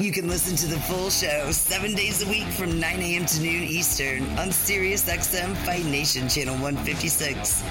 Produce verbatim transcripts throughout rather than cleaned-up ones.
You can listen to the full show seven days a week from nine a.m. to noon Eastern on SiriusXM Fight Nation Channel one fifty-six.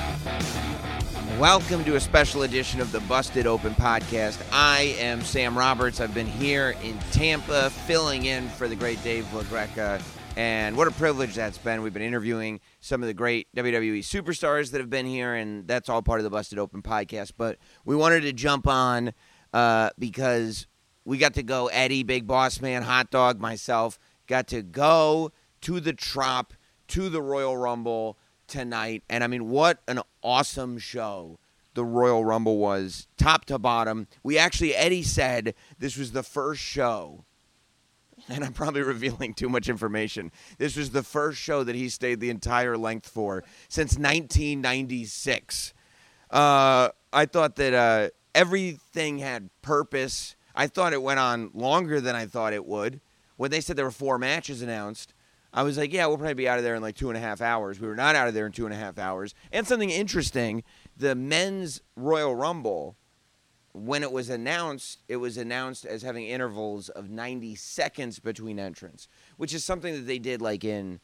Welcome to a special edition of the Busted Open podcast. I am Sam Roberts. I've been here in Tampa filling in for the great Dave LaGreca. And what a privilege that's been. We've been interviewing some of the great W W E superstars that have been here, and that's all part of the Busted Open podcast. But we wanted to jump on uh, because we got to go, Eddie, Big Boss Man, Hot Dog, myself, got to go to the Trop, to the Royal Rumble tonight. And I mean, what an awesome show the Royal Rumble was, top to bottom. We actually, Eddie said this was the first show, and I'm probably revealing too much information, this was the first show that he stayed the entire length for since nineteen ninety-six. Uh, I thought that uh, everything had purpose. I thought it went on longer than I thought it would. When they said there were four matches announced, I was like, yeah, we'll probably be out of there in like two and a half hours. We were not out of there in two and a half hours. And something interesting, the men's Royal Rumble, when it was announced, it was announced as having intervals of ninety seconds between entrants, which is something that they did like in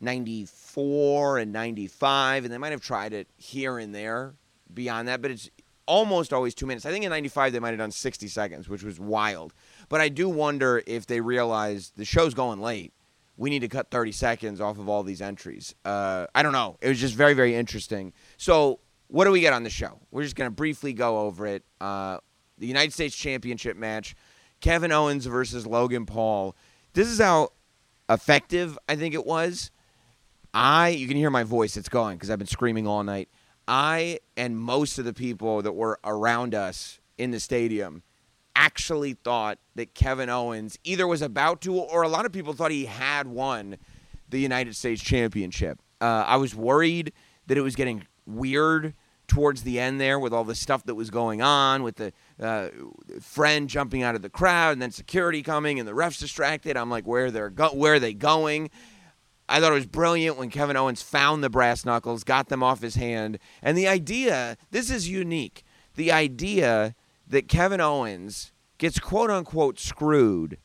ninety-four and ninety-five, and they might have tried it here and there beyond that, but it's almost always two minutes. I think in ninety-five they might have done sixty seconds, which was wild. But I do wonder if they realized the show's going late. We need to cut thirty seconds off of all these entries. Uh, I don't know. It was just very, very interesting. So what do we get on the show? We're just going to briefly go over it. Uh, the United States Championship match, Kevin Owens versus Logan Paul. This is how effective I think it was. I, you can hear my voice. It's going because I've been screaming all night. I and most of the people that were around us in the stadium actually thought that Kevin Owens either was about to, or a lot of people thought he had won the United States Championship. Uh, I was worried that it was getting weird towards the end there with all the stuff that was going on, with the uh, friend jumping out of the crowd and then security coming and the refs distracted. I'm like, where they're go- where are they going? I thought it was brilliant when Kevin Owens found the brass knuckles, got them off his hand. And the idea, this is unique, the idea that Kevin Owens gets quote-unquote screwed,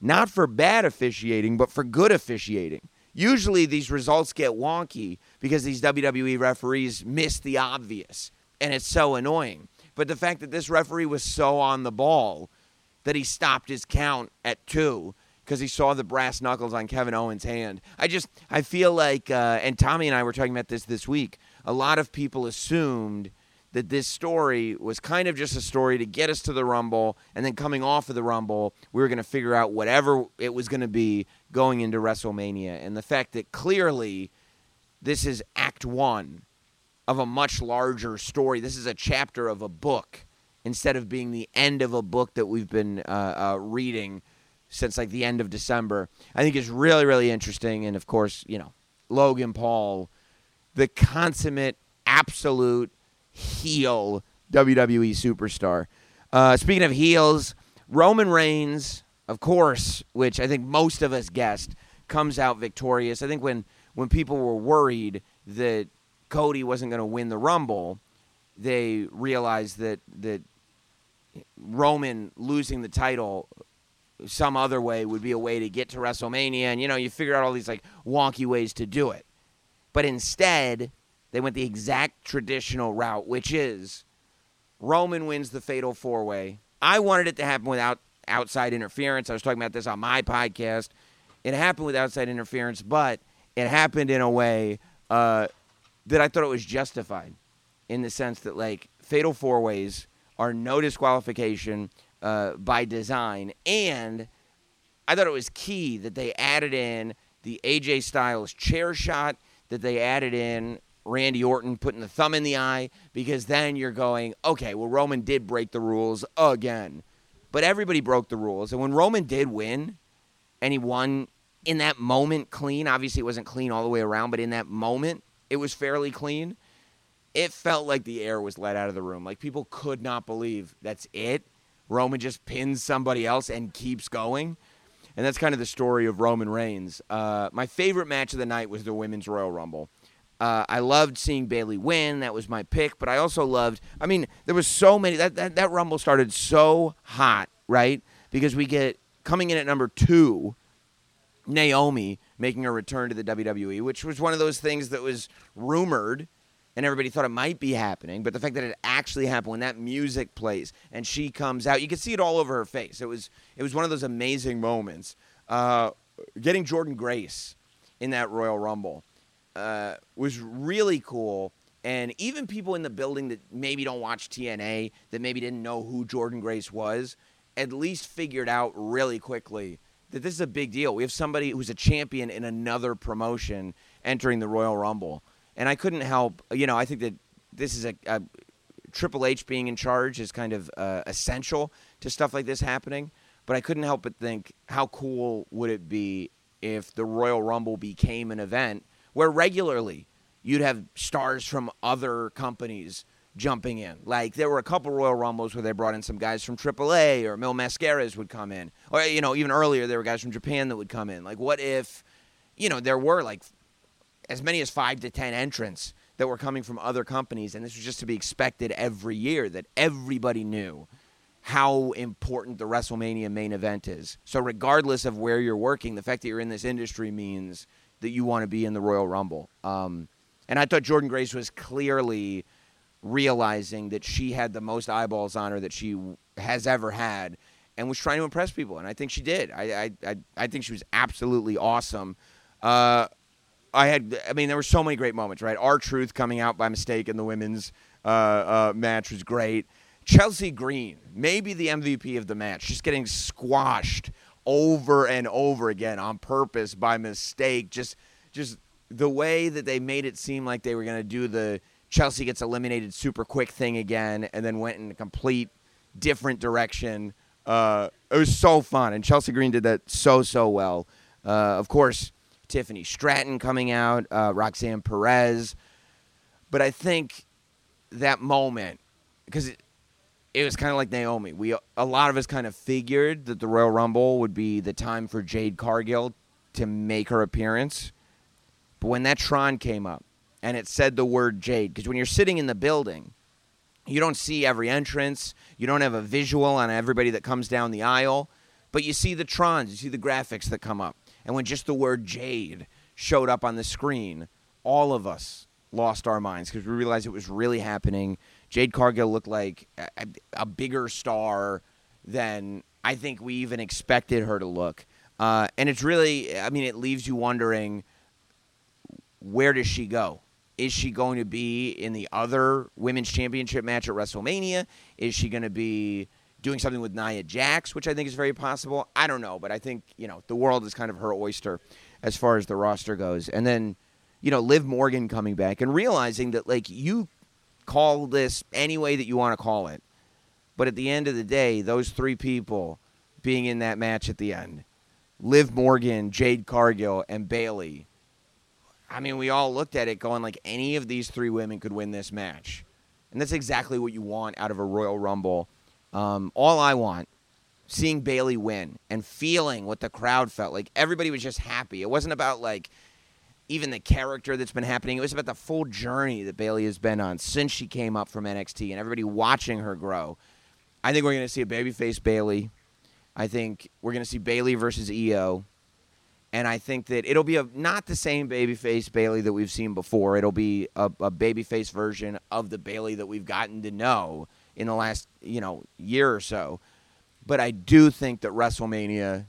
not for bad officiating, but for good officiating. Usually these results get wonky because these W W E referees miss the obvious, and it's so annoying. But the fact that this referee was so on the ball that he stopped his count at two because he saw the brass knuckles on Kevin Owens' hand. I just, I feel like, uh, and Tommy and I were talking about this this week, a lot of people assumed that this story was kind of just a story to get us to the Rumble, and then coming off of the Rumble, we were going to figure out whatever it was going to be going into WrestleMania. And the fact that clearly this is act one of a much larger story. This is a chapter of a book instead of being the end of a book that we've been uh, uh, reading since like the end of December. I think it's really, really interesting. And, of course, you know, Logan Paul, the consummate, absolute heel W W E superstar. Uh, speaking of heels, Roman Reigns, of course, which I think most of us guessed, comes out victorious. I think when, when people were worried that Cody wasn't going to win the Rumble, they realized that, that Roman losing the title some other way would be a way to get to WrestleMania. And, you know, you figure out all these, like, wonky ways to do it. But instead, they went the exact traditional route, which is Roman wins the fatal four-way. I wanted it to happen without outside interference. I was talking about this on my podcast. It happened with outside interference, but it happened in a way uh, that I thought it was justified in the sense that, like, fatal four-ways are no disqualification uh, by design. And I thought it was key that they added in the A J Styles chair shot, that they added in Randy Orton putting the thumb in the eye, because then you're going, okay, well, Roman did break the rules again. But everybody broke the rules. And when Roman did win, and he won in that moment clean, obviously it wasn't clean all the way around, but in that moment it was fairly clean, it felt like the air was let out of the room. Like, people could not believe that's it. Roman just pins somebody else and keeps going. And that's kind of the story of Roman Reigns. Uh, my favorite match of the night was the Women's Royal Rumble. Uh, I loved seeing Bayley win. That was my pick. But I also loved, I mean, there was so many. That, that, that Rumble started so hot, right? Because we get, coming in at number two, Naomi making her return to the W W E, which was one of those things that was rumored, and everybody thought it might be happening. But the fact that it actually happened, when that music plays and she comes out, you could see it all over her face. It was it was one of those amazing moments. Uh, getting Jordynne Grace in that Royal Rumble uh, was really cool. And even people in the building that maybe don't watch T N A, that maybe didn't know who Jordynne Grace was, at least figured out really quickly that this is a big deal. We have somebody who's a champion in another promotion entering the Royal Rumble. And I couldn't help, you know, I think that this is a, a Triple H being in charge is kind of uh, essential to stuff like this happening. But I couldn't help but think, how cool would it be if the Royal Rumble became an event where regularly you'd have stars from other companies jumping in? Like, there were a couple Royal Rumbles where they brought in some guys from triple A, or Mil Mascaras would come in. Or, you know, even earlier, there were guys from Japan that would come in. Like, what if, you know, there were, like, as many as five to ten entrants that were coming from other companies, and this was just to be expected every year, that everybody knew how important the WrestleMania main event is. So regardless of where you're working, the fact that you're in this industry means that you want to be in the Royal Rumble. Um, and I thought Jordynne Grace was clearly realizing that she had the most eyeballs on her that she has ever had, and was trying to impress people, and I think she did. I I I, I think she was absolutely awesome. Uh, I had, I mean, there were so many great moments, right? R-Truth coming out by mistake in the women's uh, uh, match was great. Chelsea Green, maybe the M V P of the match, just getting squashed over and over again on purpose by mistake. Just, just the way that they made it seem like they were going to do the Chelsea gets eliminated super quick thing again, and then went in a complete different direction. Uh, it was so fun, and Chelsea Green did that so, so well. Uh, of course, Tiffany Stratton coming out, uh, Roxanne Perez. But I think that moment, because it, it was kind of like Naomi. We a lot of us kind of figured that the Royal Rumble would be the time for Jade Cargill to make her appearance. But when that Tron came up and it said the word Jade, because when you're sitting in the building, you don't see every entrance. You don't have a visual on everybody that comes down the aisle. But you see the Trons. You see the graphics that come up. And when just the word Jade showed up on the screen, all of us lost our minds because we realized it was really happening. Jade Cargill looked like a, a bigger star than I think we even expected her to look. Uh, and it's really, I mean, it leaves you wondering, where does she go? Is she going to be in the other women's championship match at WrestleMania? Is she going to be doing something with Nia Jax, which I think is very possible? I don't know, but I think, you know, the world is kind of her oyster as far as the roster goes. And then, you know, Liv Morgan coming back and realizing that, like, you call this any way that you want to call it, but at the end of the day, those three people being in that match at the end, Liv Morgan, Jade Cargill, and Bayley, I mean, we all looked at it going, like, any of these three women could win this match. And that's exactly what you want out of a Royal Rumble. Um, all I want, seeing Bayley win and feeling what the crowd felt. Like, everybody was just happy. It wasn't about, like, even the character that's been happening. It was about the full journey that Bayley has been on since she came up from N X T and everybody watching her grow. I think we're going to see a babyface Bayley. I think we're going to see Bayley versus E O. And I think that it'll be a, not the same babyface Bayley that we've seen before. It'll be a, a babyface version of the Bayley that we've gotten to know in the last, you know, year or so. But I do think that WrestleMania,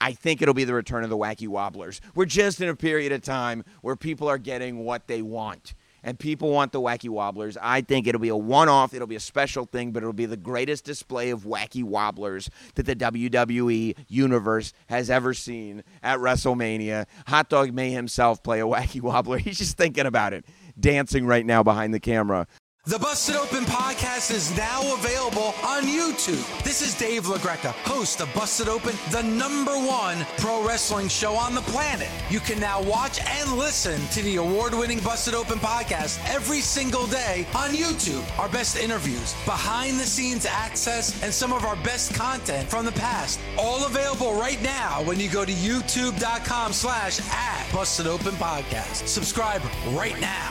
I think it'll be the return of the wacky wobblers. We're just in a period of time where people are getting what they want. and people want the wacky wobblers. I think it'll be a one-off. It'll be a special thing, but it'll be the greatest display of wacky wobblers that the W W E universe has ever seen at WrestleMania. Hot Dog may himself play a wacky wobbler. He's just thinking about it, dancing right now behind the camera. The Busted Open podcast is now available on YouTube. This is Dave LaGreca, host of Busted Open, the number one pro wrestling show on the planet. You can now watch and listen to the award-winning Busted Open podcast every single day on YouTube. Our best interviews, behind-the-scenes access, and some of our best content from the past. All available right now when you go to youtube.com slash at Busted Open Podcast. Subscribe right now.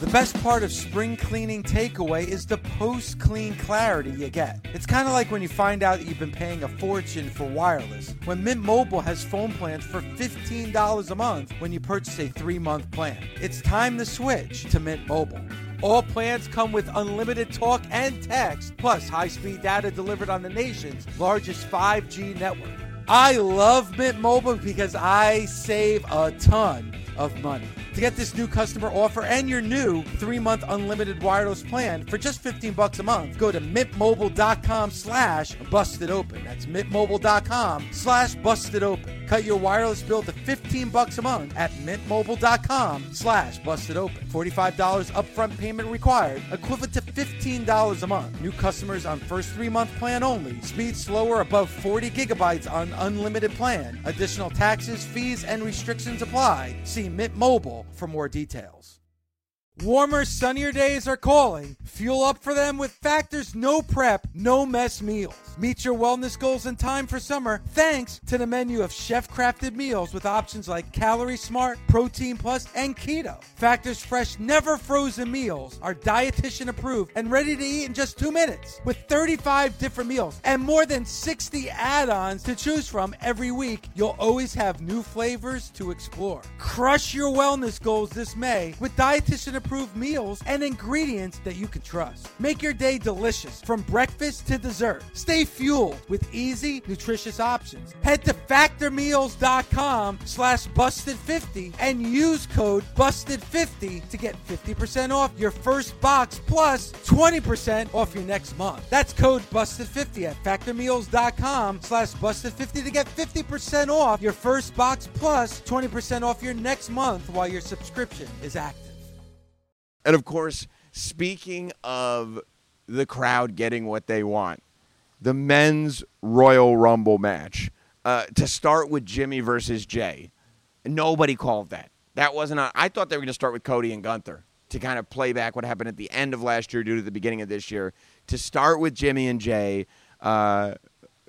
The best part of spring cleaning takeaway is the post-clean clarity you get. It's kind of like when you find out that you've been paying a fortune for wireless, when Mint Mobile has phone plans for fifteen dollars a month when you purchase a three-month plan. It's time to switch to Mint Mobile. All plans come with unlimited talk and text, plus high-speed data delivered on the nation's largest five G network. I love Mint Mobile because I save a ton of money. To get this new customer offer and your new three-month unlimited wireless plan for just fifteen bucks a month, go to mintmobile.com slash busted open. That's mintmobile.com slash busted open. Cut your wireless bill to fifteen bucks a month at mintmobile.com slash busted open. forty-five dollars upfront payment required, equivalent to fifteen dollars a month. New customers on first three-month plan only. Speed slower above forty gigabytes on unlimited plan. Additional taxes, fees, and restrictions apply. See Mint Mobile for more details. Warmer, sunnier days are calling. Fuel up for them with Factor's no prep, no mess meals. Meet your wellness goals in time for summer thanks to the menu of chef-crafted meals with options like Calorie Smart, Protein Plus, and Keto. Factor's fresh, never-frozen meals are dietitian-approved and ready to eat in just two minutes. With thirty-five different meals and more than sixty add-ons to choose from every week, you'll always have new flavors to explore. Crush your wellness goals this May with dietitian-approved Approved meals and ingredients that you can trust. Make your day delicious from breakfast to dessert. Stay fueled with easy, nutritious options. Head to factormeals.com slash busted50 and use code busted fifty to get fifty percent off your first box plus twenty percent off your next month. That's code busted fifty at factormeals.com slash busted50 to get fifty percent off your first box plus twenty percent off your next month while your subscription is active. And, of course, speaking of the crowd getting what they want, the men's Royal Rumble match, uh, to start with Jimmy versus Jay, nobody called that. That wasn't a, I thought they were going to start with Cody and Gunther to kind of play back what happened at the end of last year due to the beginning of this year. To start with Jimmy and Jay, uh,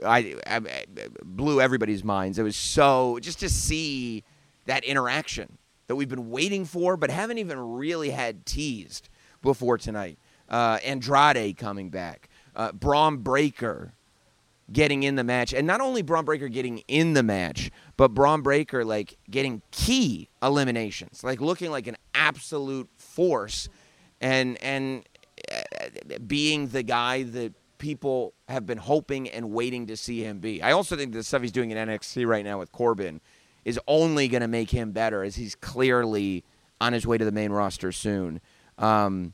I, I, I blew everybody's minds. It was so, just to see that interaction that we've been waiting for, but haven't even really had teased before tonight. Uh, Andrade coming back. Uh, Bron Breakker getting in the match. And not only Bron Breakker getting in the match, but Bron Breakker, like, getting key eliminations. Like, looking like an absolute force and, and uh, being the guy that people have been hoping and waiting to see him be. I also think the stuff he's doing in N X T right now with Corbin is only going to make him better, as he's clearly on his way to the main roster soon. Um,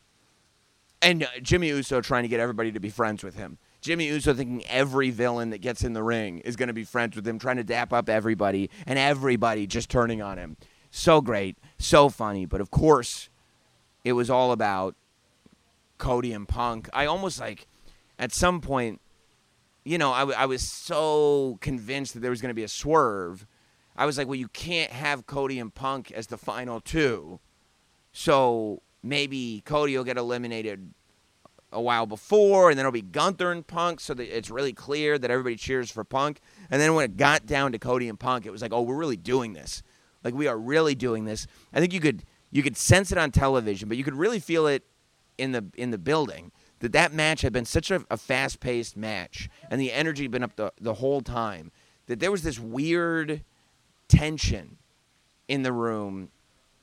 and Jimmy Uso trying to get everybody to be friends with him. Jimmy Uso thinking every villain that gets in the ring is going to be friends with him, trying to dap up everybody, and everybody just turning on him. So great, so funny. But, of course, it was all about Cody and Punk. I almost, like, at some point, you know, I, w- I was so convinced that there was going to be a swerve. I was like, well, you can't have Cody and Punk as the final two. So maybe Cody will get eliminated a while before, and then it'll be Gunther and Punk, so that it's really clear that everybody cheers for Punk. And then when it got down to Cody and Punk, it was like, oh, we're really doing this. Like, we are really doing this. I think you could you could sense it on television, but you could really feel it in the in the building, that that match had been such a, a fast-paced match, and the energy had been up the, the whole time, that there was this weird tension in the room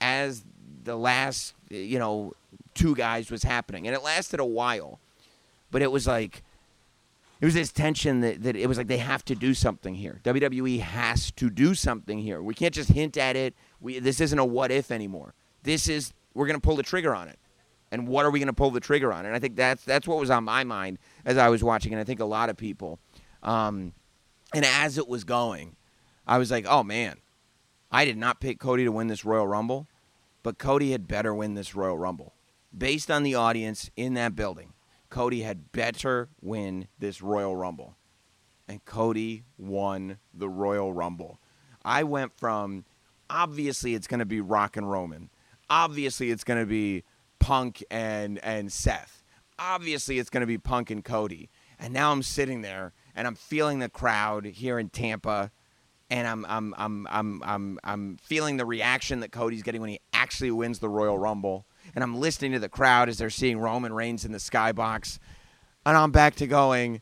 as the last, you know, two guys was happening. And it lasted a while, but it was like, it was this tension that, that it was like, they have to do something here. W W E has to do something here. We can't just hint at it. We, this isn't a what if anymore. This is, we're going to pull the trigger on it. And what are we going to pull the trigger on? And I think that's that's what was on my mind as I was watching, and I think a lot of people. Um, and as it was going, I was like, oh, man, I did not pick Cody to win this Royal Rumble, but Cody had better win this Royal Rumble. Based on the audience in that building, Cody had better win this Royal Rumble. And Cody won the Royal Rumble. I went from, obviously it's going to be Rock and Roman. Obviously it's going to be Punk and and Seth. Obviously, it's going to be Punk and Cody. And now I'm sitting there and I'm feeling the crowd here in Tampa, and I'm I'm I'm I'm I'm I'm feeling the reaction that Cody's getting when he actually wins the Royal Rumble. And I'm listening to the crowd as they're seeing Roman Reigns in the skybox, and I'm back to going,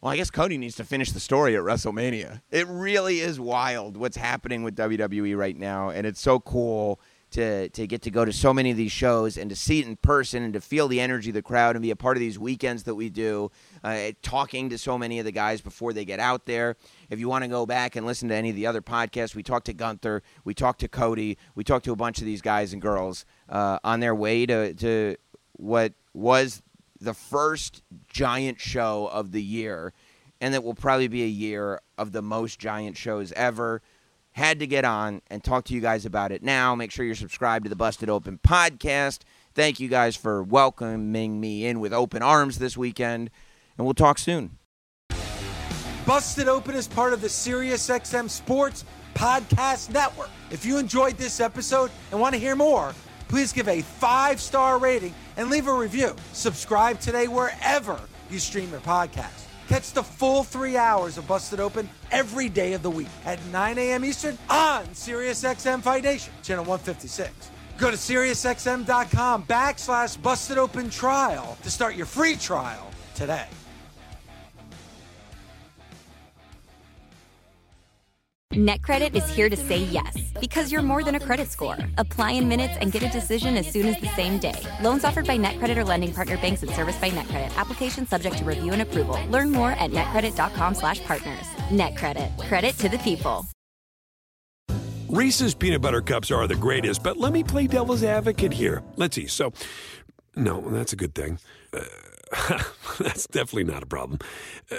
well, I guess Cody needs to finish the story at WrestleMania. It really is wild what's happening with W W E right now, and it's so cool to to get to go to so many of these shows and to see it in person and to feel the energy of the crowd and be a part of these weekends that we do, uh, talking to so many of the guys before they get out there. If you want to go back and listen to any of the other podcasts, we talked to Gunther, we talked to Cody, we talked to a bunch of these guys and girls uh, on their way to, to what was the first giant show of the year, and that will probably be a year of the most giant shows ever. Had to get on and talk to you guys about it now. Make sure you're subscribed to the Busted Open podcast. Thank you guys for welcoming me in with open arms this weekend, and we'll talk soon. Busted Open is part of the SiriusXM Sports Podcast Network. If you enjoyed this episode and want to hear more, please give a five-star rating and leave a review. Subscribe today wherever you stream your podcast. Catch the full three hours of Busted Open every day of the week at nine a.m. Eastern on SiriusXM Fight Nation, channel one fifty-six. Go to SiriusXM.com backslash Busted Open Trial to start your free trial today. NetCredit is here to say yes, because you're more than a credit score. Apply in minutes and get a decision as soon as the same day. Loans offered by NetCredit or lending partner banks and serviced by NetCredit. Application subject to review and approval. Learn more at netcredit.com slash partners. NetCredit. Credit to the people. Reese's Peanut Butter Cups are the greatest, but let me play devil's advocate here. Let's see. So, no, that's a good thing. Uh, that's definitely not a problem. Uh,